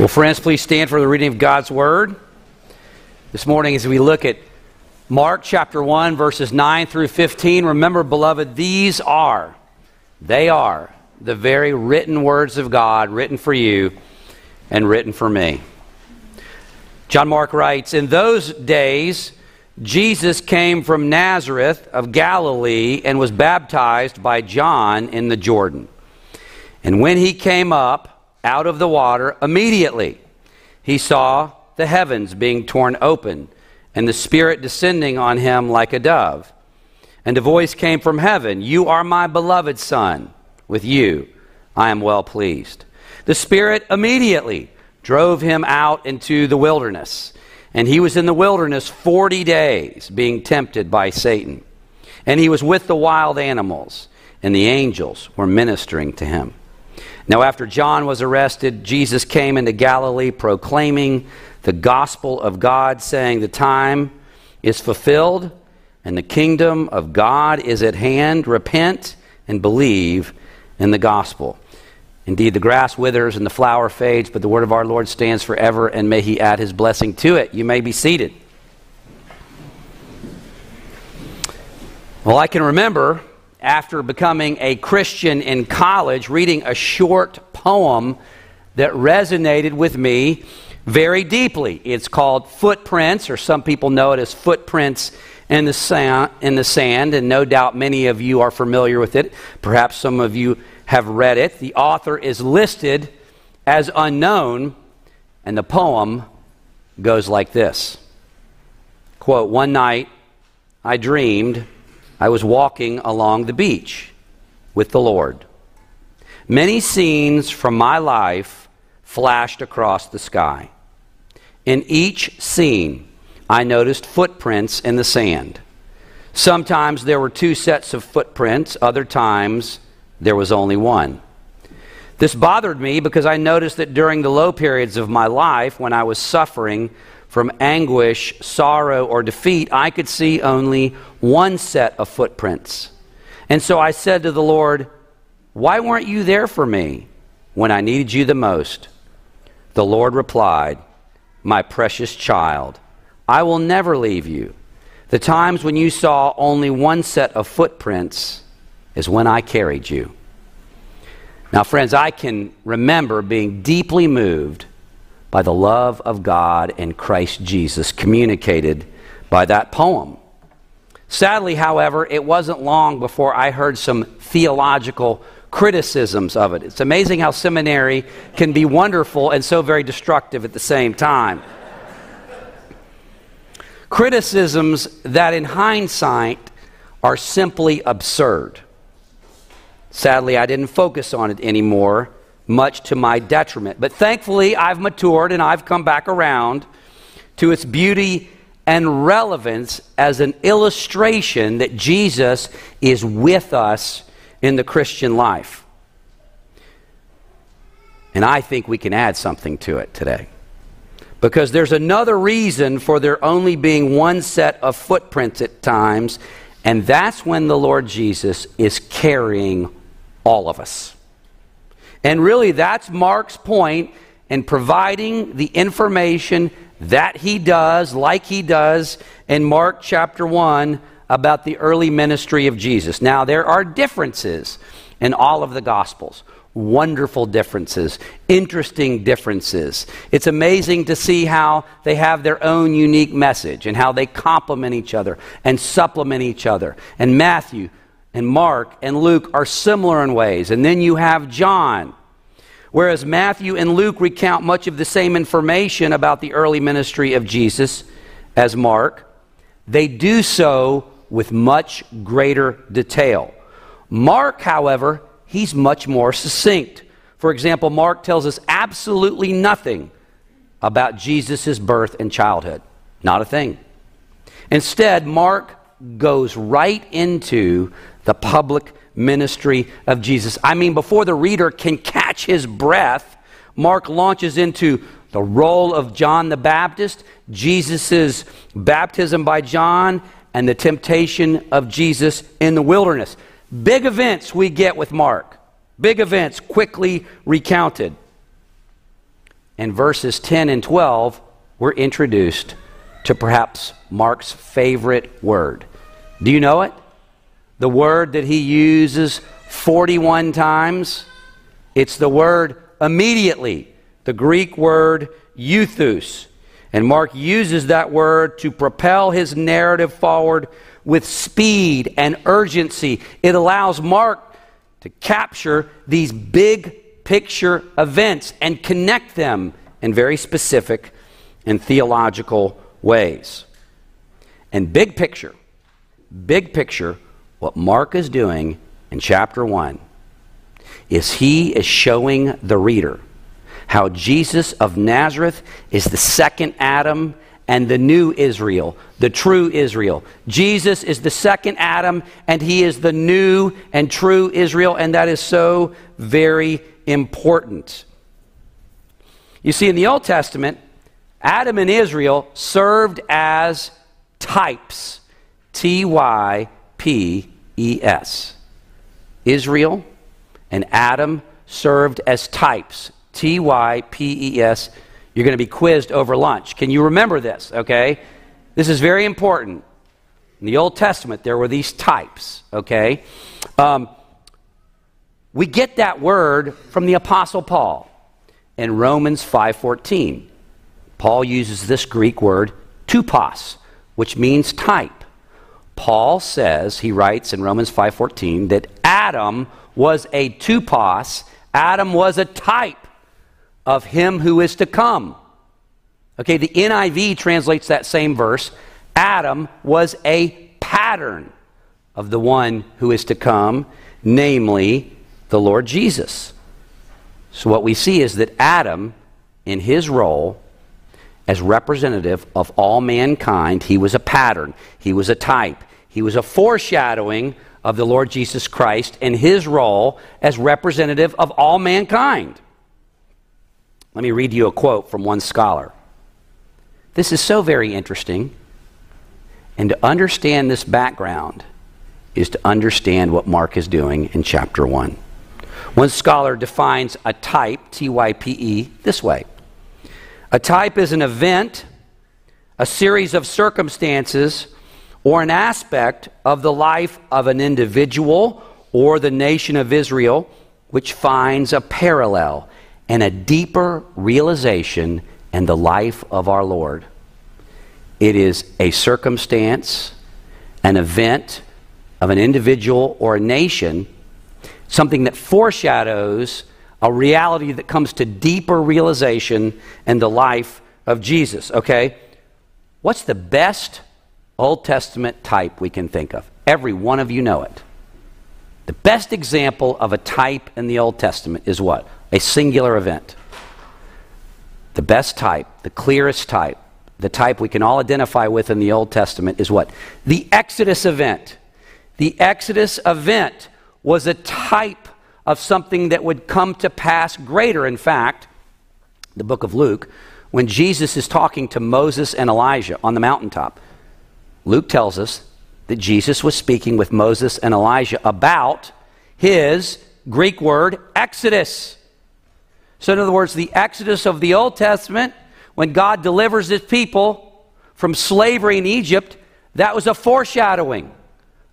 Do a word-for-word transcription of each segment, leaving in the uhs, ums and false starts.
Well, friends, please stand for the reading of God's Word. This morning as we look at Mark chapter one, verses nine through fifteen, remember, beloved, these are, they are the very written words of God, written for you and written for me. John Mark writes, "In those days, Jesus came from Nazareth of Galilee and was baptized by John in the Jordan. And when he came up out of the water, immediately he saw the heavens being torn open and the Spirit descending on him like a dove. And a voice came from heaven, 'You are my beloved Son. With you I am well pleased.' The Spirit immediately drove him out into the wilderness. And he was in the wilderness forty days, being tempted by Satan. And he was with the wild animals, and the angels were ministering to him. Now, after John was arrested, Jesus came into Galilee proclaiming the gospel of God, saying, 'The time is fulfilled and the kingdom of God is at hand. Repent and believe in the gospel.' Indeed, the grass withers and the flower fades, but the word of our Lord stands forever, and may he add his blessing to it." You may be seated. Well, I can remember, after becoming a Christian in college, reading a short poem that resonated with me very deeply. It's called Footprints, or some people know it as Footprints in the Sand, in the sand, and no doubt many of you are familiar with it. Perhaps some of you have read it. The author is listed as unknown, and the poem goes like this. Quote, "One night I dreamed I was walking along the beach with the Lord. Many scenes from my life flashed across the sky. In each scene, I noticed footprints in the sand. Sometimes there were two sets of footprints, other times there was only one. This bothered me because I noticed that during the low periods of my life, when I was suffering from anguish, sorrow, or defeat, I could see only one set of footprints. And so I said to the Lord, 'Why weren't you there for me when I needed you the most?' The Lord replied, 'My precious child, I will never leave you. The times when you saw only one set of footprints is when I carried you.'" Now, friends, I can remember being deeply moved by the love of God and Christ Jesus communicated by that poem. Sadly, however, it wasn't long before I heard some theological criticisms of it. It's amazing how seminary can be wonderful and so very destructive at the same time. Criticisms that in hindsight are simply absurd. Sadly, I didn't focus on it anymore, much to my detriment. But thankfully, I've matured and I've come back around to its beauty and relevance as an illustration that Jesus is with us in the Christian life. And I think we can add something to it today, because there's another reason for there only being one set of footprints at times, and that's when the Lord Jesus is carrying all of us. And really, that's Mark's point in providing the information that he does, like he does in Mark chapter one, about the early ministry of Jesus. Now, there are differences in all of the Gospels. Wonderful differences, interesting differences. It's amazing to see how they have their own unique message and how they complement each other and supplement each other. And Matthew and Mark and Luke are similar in ways. And then you have John. Whereas Matthew and Luke recount much of the same information about the early ministry of Jesus as Mark, they do so with much greater detail. Mark, however, he's much more succinct. For example, Mark tells us absolutely nothing about Jesus' birth and childhood. Not a thing. Instead, Mark goes right into the public ministry of Jesus. I mean, before the reader can catch his breath, Mark launches into the role of John the Baptist, Jesus' baptism by John, and the temptation of Jesus in the wilderness. Big events we get with Mark. Big events quickly recounted. in verses ten and twelve, we're introduced to perhaps Mark's favorite word. Do you know it? The word that he uses forty-one times. It's the word immediately, the Greek word euthus. And Mark uses that word to propel his narrative forward with speed and urgency. It allows Mark to capture these big picture events and connect them in very specific and theological ways. And big picture, big picture, what Mark is doing in chapter one is he is showing the reader how Jesus of Nazareth is the second Adam and the new Israel, the true Israel. Jesus is the second Adam, and he is the new and true Israel, and that is so very important. You see, in the Old Testament, Adam and Israel served as types, T Y P E S. Israel and Adam served as types, T Y P E S. You're going to be quizzed over lunch. Can you remember this? Okay? This is very important. In the Old Testament, there were these types. Okay? Um, we get that word from the Apostle Paul in Romans five fourteen. Paul uses this Greek word, tupos, which means type. Paul says, he writes in Romans five fourteen, that Adam was a tupos. Adam was a type of him who is to come. Okay, the N I V translates that same verse. Adam was a pattern of the one who is to come, namely the Lord Jesus. So what we see is that Adam, in his role as representative of all mankind, he was a pattern, he was a type, he was a foreshadowing of the Lord Jesus Christ in his role as representative of all mankind. Let me read you a quote from one scholar. This is so very interesting. And to understand this background is to understand what Mark is doing in chapter one. One scholar defines a type, T Y P E, this way. A type is an event, a series of circumstances, or an aspect of the life of an individual or the nation of Israel, which finds a parallel and a deeper realization in the life of our Lord. It is a circumstance, an event of an individual or a nation, something that foreshadows a reality that comes to deeper realization in the life of Jesus, okay? What's the best Old Testament type we can think of? Every one of you know it. The best example of a type in the Old Testament is what? A singular event. The best type, the clearest type, the type we can all identify with in the Old Testament is what? The Exodus event. The Exodus event was a type of something that would come to pass greater. In fact, the book of Luke, when Jesus is talking to Moses and Elijah on the mountaintop, Luke tells us that Jesus was speaking with Moses and Elijah about his Greek word, Exodus. So in other words, the Exodus of the Old Testament, when God delivers his people from slavery in Egypt, that was a foreshadowing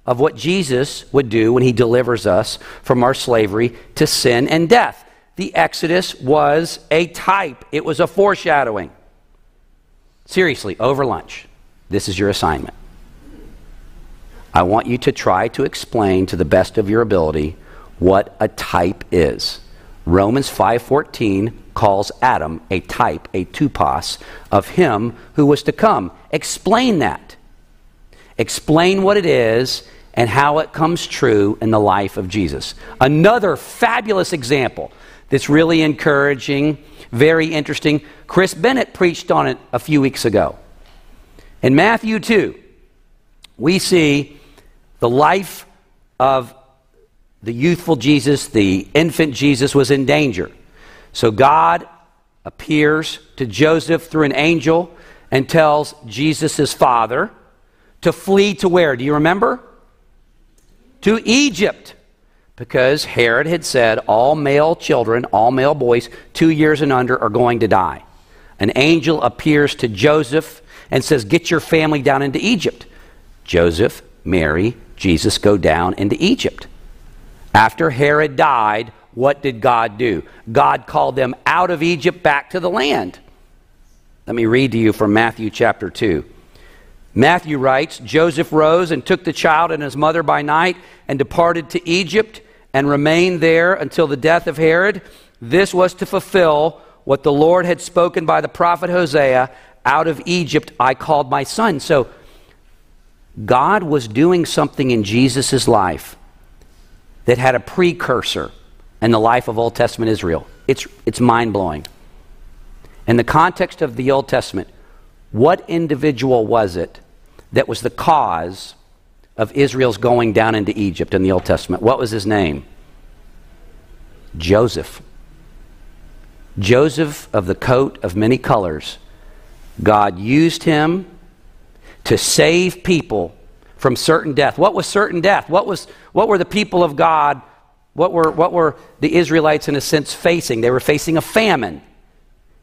of what Jesus would do when he delivers us from our slavery to sin and death. The Exodus was a type. It was a foreshadowing. Seriously, over lunch, this is your assignment. I want you to try to explain to the best of your ability what a type is. Romans five fourteen calls Adam a type, a tupos, of him who was to come. Explain that. Explain what it is and how it comes true in the life of Jesus. Another fabulous example that's really encouraging, very interesting. Chris Bennett preached on it a few weeks ago. In Matthew two, we see the life of the youthful Jesus, the infant Jesus, was in danger. So God appears to Joseph through an angel and tells Jesus' father to flee to where? Do you remember? To Egypt. Because Herod had said all male children, all male boys, two years and under are going to die. an angel appears to Joseph and says, get your family down into Egypt. Joseph, Mary, Jesus go down into Egypt. After Herod died, what did God do? God called them out of Egypt back to the land. Let me read to you from Matthew chapter two. Matthew writes, Joseph rose and took the child and his mother by night and departed to Egypt and remained there until the death of Herod. This was to fulfill what the Lord had spoken by the prophet Hosea, out of Egypt I called my son. So God was doing something in Jesus' life that had a precursor in the life of Old Testament Israel. It's, it's mind-blowing. In the context of the Old Testament, what individual was it that was the cause of Israel's going down into Egypt in the Old Testament? What was his name? Joseph. Joseph of the coat of many colors. God used him to save people from certain death. What was certain death? What was, what were the people of God, what were, what were the Israelites in a sense facing? They were facing a famine.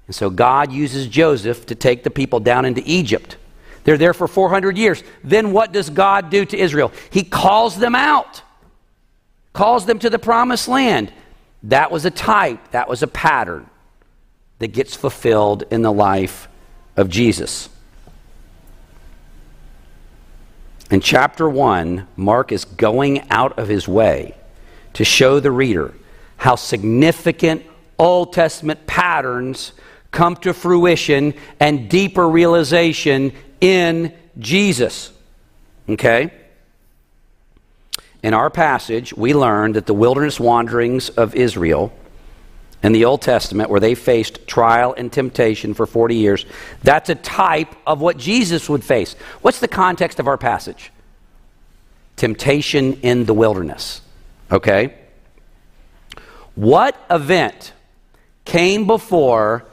And so God uses Joseph to take the people down into Egypt. They're there for four hundred years. Then what does God do to Israel? He calls them out, calls them to the promised land. That was a type, that was a pattern that gets fulfilled in the life of Jesus. In chapter one, Mark is going out of his way to show the reader how significant Old Testament patterns come to fruition and deeper realization in Jesus. Okay? In our passage, we learn that the wilderness wanderings of Israel in the Old Testament, where they faced trial and temptation for forty years, that's a type of what Jesus would face. What's the context of our passage? Temptation in the wilderness. Okay? What event came before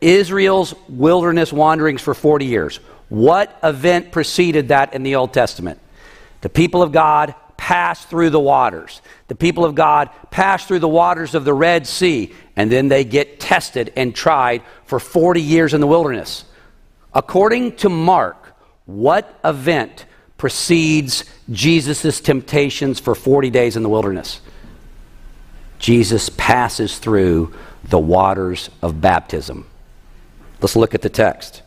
Israel's wilderness wanderings for forty years? What event preceded that in the Old Testament? The people of God passed through the waters. The people of God passed through the waters of the Red Sea, and then they get tested and tried for forty years in the wilderness. According to Mark, what event precedes Jesus' temptations for forty days in the wilderness? Jesus passes through the waters of baptism. Let's look at the text.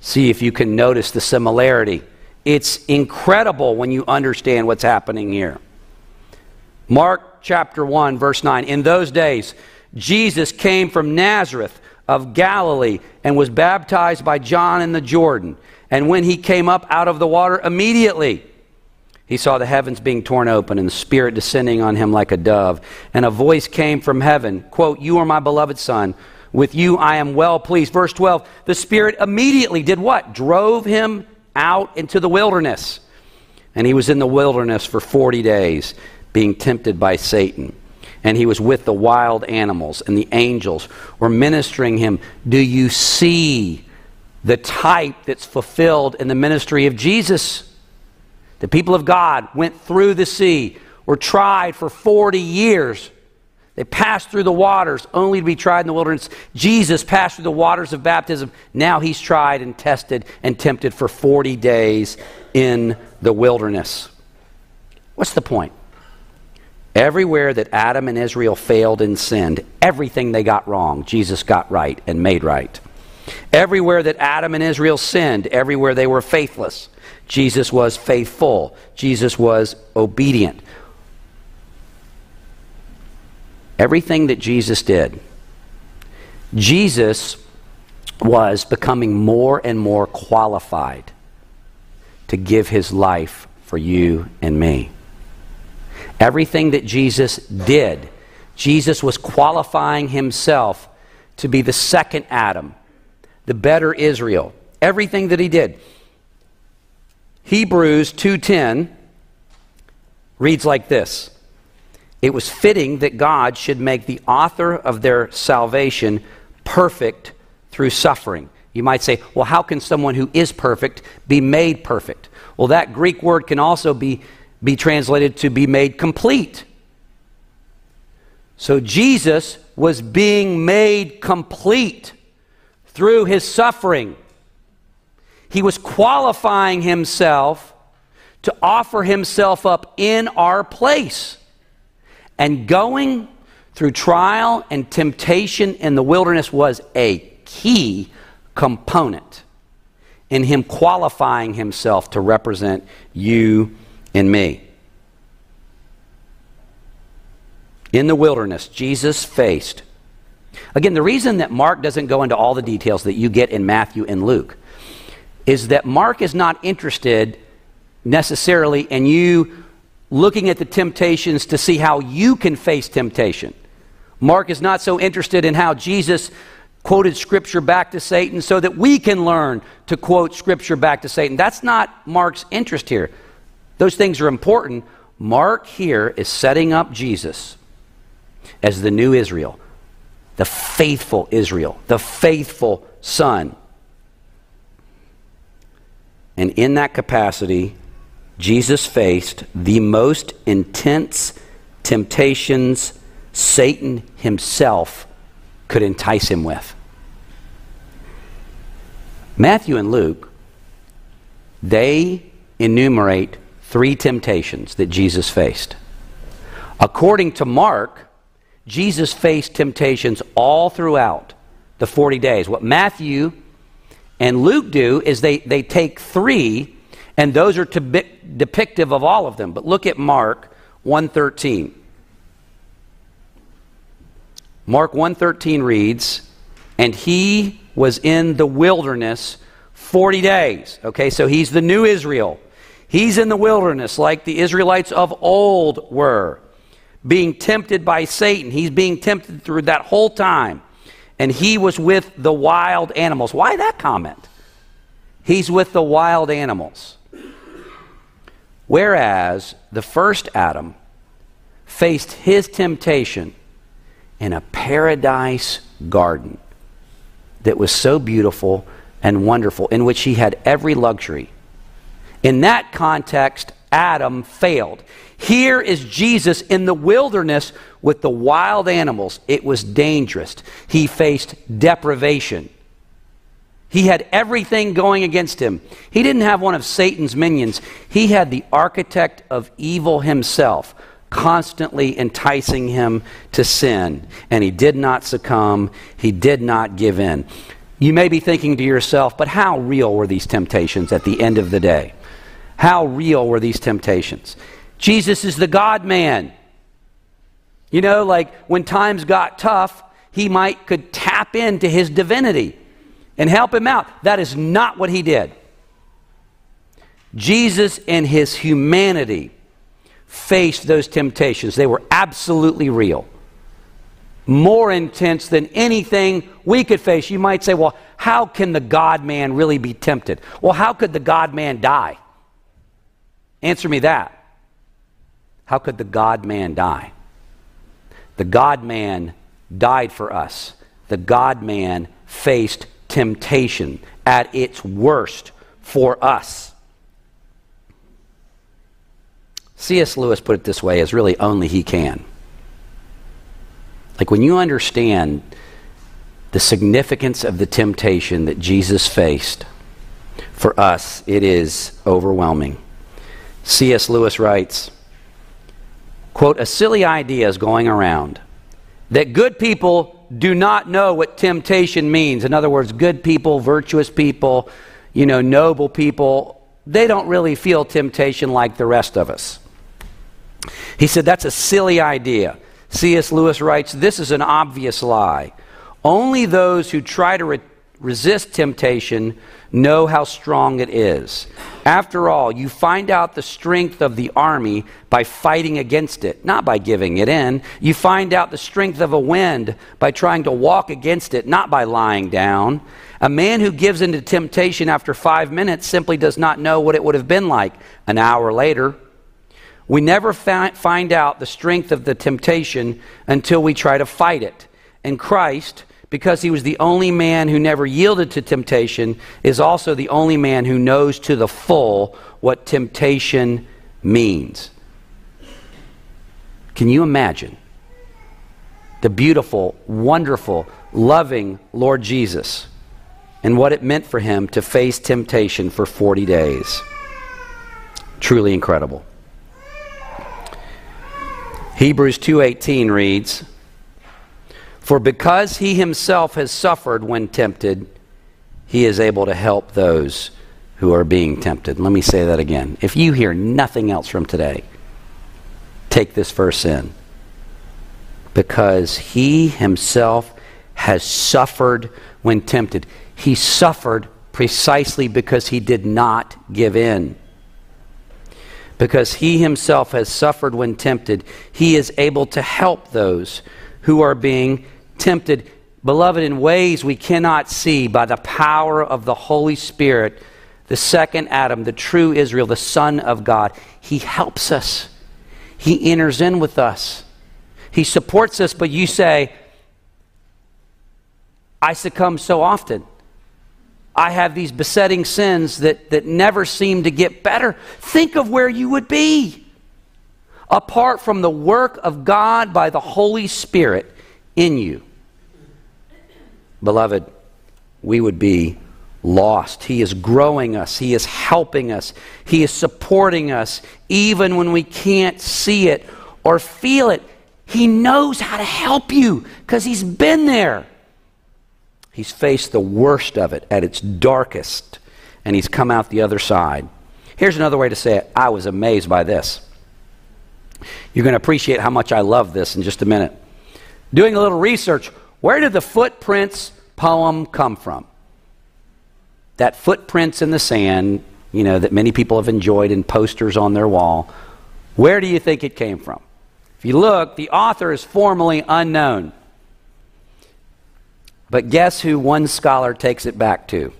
See if you can notice the similarity. It's incredible when you understand what's happening here. Mark chapter one, verse nine. In those days, Jesus came from Nazareth of Galilee and was baptized by John in the Jordan. And when he came up out of the water, immediately he saw the heavens being torn open and the Spirit descending on him like a dove. And a voice came from heaven, quote, you are my beloved Son. With you I am well pleased. Verse twelve, the Spirit immediately did what? Drove him out into the wilderness. And he was in the wilderness for forty days, being tempted by Satan. And he was with the wild animals, and the angels were ministering him. Do you see the type that's fulfilled in the ministry of Jesus? The people of God went through the sea, were tried for forty years. They passed through the waters only to be tried in the wilderness. Jesus passed through the waters of baptism. Now he's tried and tested and tempted for forty days in the wilderness. What's the point? Everywhere that Adam and Israel failed and sinned, everything they got wrong, Jesus got right and made right. Everywhere that Adam and Israel sinned, everywhere they were faithless, Jesus was faithful. Jesus was obedient. Everything that Jesus did, Jesus was becoming more and more qualified to give his life for you and me. Everything that Jesus did, Jesus was qualifying himself to be the second Adam, the better Israel. Everything that he did. Hebrews two ten reads like this. It was fitting that God should make the author of their salvation perfect through suffering. You might say, well, how can someone who is perfect be made perfect? Well, that Greek word can also be, be translated to be made complete. So Jesus was being made complete through his suffering. He was qualifying himself to offer himself up in our place. And going through trial and temptation in the wilderness was a key component in him qualifying himself to represent you and me. In the wilderness, Jesus faced. Again, the reason that Mark doesn't go into all the details that you get in Matthew and Luke is that Mark is not interested necessarily in you looking at the temptations to see how you can face temptation. Mark is not so interested in how Jesus quoted Scripture back to Satan so that we can learn to quote Scripture back to Satan. That's not Mark's interest here. Those things are important. Mark here is setting up Jesus as the new Israel, the faithful Israel, the faithful son. And in that capacity, Jesus faced the most intense temptations Satan himself could entice him with. Matthew and Luke, they enumerate three temptations that Jesus faced. According to Mark, Jesus faced temptations all throughout the forty days. What Matthew and Luke do is they, they take three, and those are to be depictive of all of them. But look at Mark one thirteen. Mark one thirteen reads, and he was in the wilderness forty days. Okay, so he's the new Israel. He's in the wilderness like the Israelites of old were, being tempted by Satan. He's being tempted through that whole time. And he was with the wild animals. Why that comment? He's with the wild animals. Whereas the first Adam faced his temptation in a paradise garden that was so beautiful and wonderful, in which he had every luxury. In that context, Adam failed. Here is Jesus in the wilderness with the wild animals. It was dangerous. He faced deprivation. He had everything going against him. He didn't have one of Satan's minions. He had the architect of evil himself constantly enticing him to sin. And he did not succumb. He did not give in. You may be thinking to yourself, but how real were these temptations at the end of the day? How real were these temptations? Jesus is the God-man. You know, like when times got tough, he might could tap into his divinity and help him out. That is not what he did. Jesus in his humanity faced those temptations. They were absolutely real. More intense than anything we could face. You might say, well, how can the God-man really be tempted? Well, how could the God-man die? Answer me that. How could the God-man die? The God-man died for us. The God-man faced temptation at its worst for us. C S Lewis put it this way, as really only he can. Like when you understand the significance of the temptation that Jesus faced, for us it is overwhelming. C S Lewis writes, quote, a silly idea is going around that good people do not know what temptation means. In other words, good people, virtuous people, you know, noble people, they don't really feel temptation like the rest of us. He said, that's a silly idea. C S Lewis writes, this is an obvious lie. Only those who try to re- resist temptation know how strong it is. After all, you find out the strength of the army by fighting against it, not by giving it in. You find out the strength of a wind by trying to walk against it, not by lying down. A man who gives into temptation after five minutes simply does not know what it would have been like an hour later. We never find out the strength of the temptation until we try to fight it. And Christ, because he was the only man who never yielded to temptation, is also the only man who knows to the full what temptation means. Can you imagine the beautiful, wonderful, loving Lord Jesus and what it meant for him to face temptation for forty days. Truly incredible. Hebrews two eighteen reads, "For because he himself has suffered when tempted, he is able to help those who are being tempted." Let me say that again. If you hear nothing else from today, take this verse in. Because he himself has suffered when tempted. He suffered precisely because he did not give in. Because he himself has suffered when tempted, he is able to help those who are being tempted. Beloved, in ways we cannot see, by the power of the Holy Spirit, the second Adam, the true Israel, the Son of God, he helps us. He enters in with us. He supports us, but you say, I succumb so often. I have these besetting sins that, that never seem to get better. Think of where you would be apart from the work of God by the Holy Spirit in you. Beloved, we would be lost. He is growing us. He is helping us. He is supporting us even when we can't see it or feel it. He knows how to help you because he's been there. He's faced the worst of it at its darkest, and he's come out the other side. Here's another way to say it. I was amazed by this. You're going to appreciate how much I love this in just a minute. Doing a little research, where did the Footprints poem come from? That Footprints in the Sand, you know, that many people have enjoyed in posters on their wall. Where do you think it came from? If you look, the author is formally unknown. But guess who one scholar takes it back to?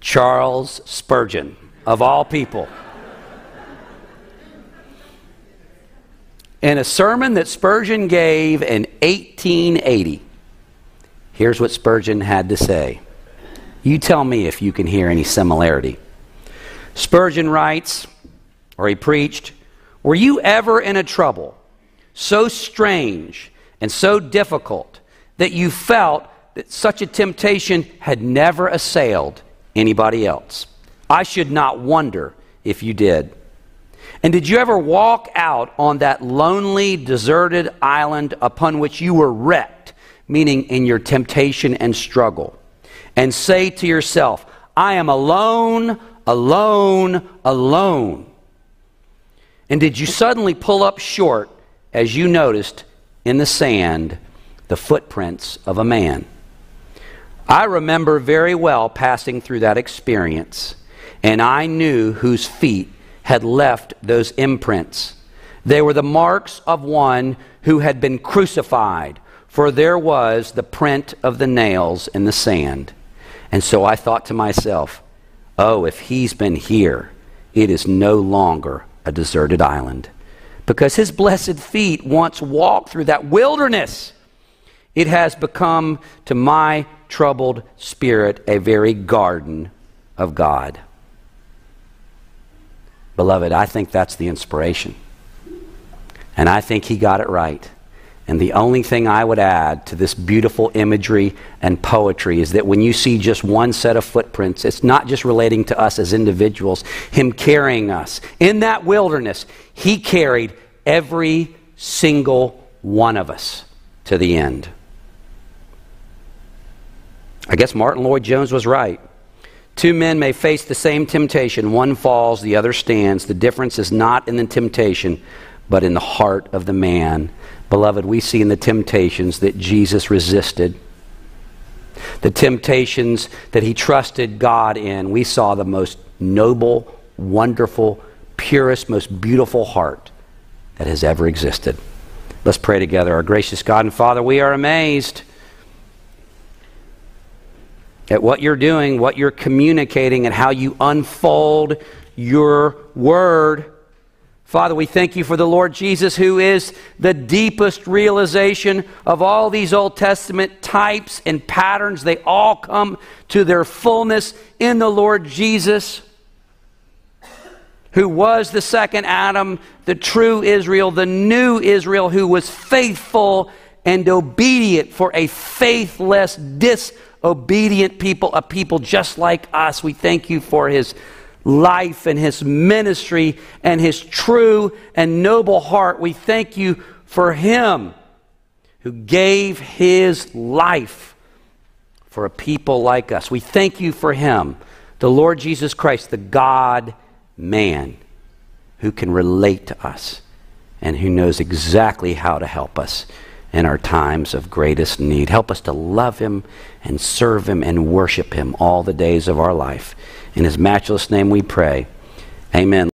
Charles Spurgeon, of all people. In a sermon that Spurgeon gave in eighteen eighty, here's what Spurgeon had to say. You tell me if you can hear any similarity. Spurgeon writes, or he preached, "Were you ever in a trouble so strange and so difficult that you felt that such a temptation had never assailed anybody else? I should not wonder if you did. And did you ever walk out on that lonely, deserted island upon which you were wrecked, meaning in your temptation and struggle, and say to yourself, I am alone, alone, alone? And did you suddenly pull up short as you noticed in the sand the footprints of a man? I remember very well passing through that experience, and I knew whose feet had left those imprints. They were the marks of one who had been crucified, for there was the print of the nails in the sand. And so I thought to myself, oh, if he's been here, it is no longer a deserted island, because his blessed feet once walked through that wilderness. It has become to my troubled spirit a very garden of God." Beloved, I think that's the inspiration. And I think he got it right. And the only thing I would add to this beautiful imagery and poetry is that when you see just one set of footprints, it's not just relating to us as individuals, him carrying us. In that wilderness, he carried every single one of us to the end. I guess Martin Lloyd-Jones was right. Two men may face the same temptation. One falls, the other stands. The difference is not in the temptation, but in the heart of the man. Beloved, we see in the temptations that Jesus resisted, the temptations that he trusted God in, we saw the most noble, wonderful, purest, most beautiful heart that has ever existed. Let's pray together. Our gracious God and Father, we are amazed at what you're doing, what you're communicating, and how you unfold your word. Father, we thank you for the Lord Jesus, who is the deepest realization of all these Old Testament types and patterns. They all come to their fullness in the Lord Jesus, who was the second Adam, the true Israel, the new Israel, who was faithful and obedient for a faithless, disobedient obedient people, a people just like us. We thank you for his life and his ministry and his true and noble heart. We thank you for him who gave his life for a people like us. We thank you for him, the Lord Jesus Christ, the God-man who can relate to us and who knows exactly how to help us in our times of greatest need. Help us to love him and serve him and worship him all the days of our life. In his matchless name we pray. Amen.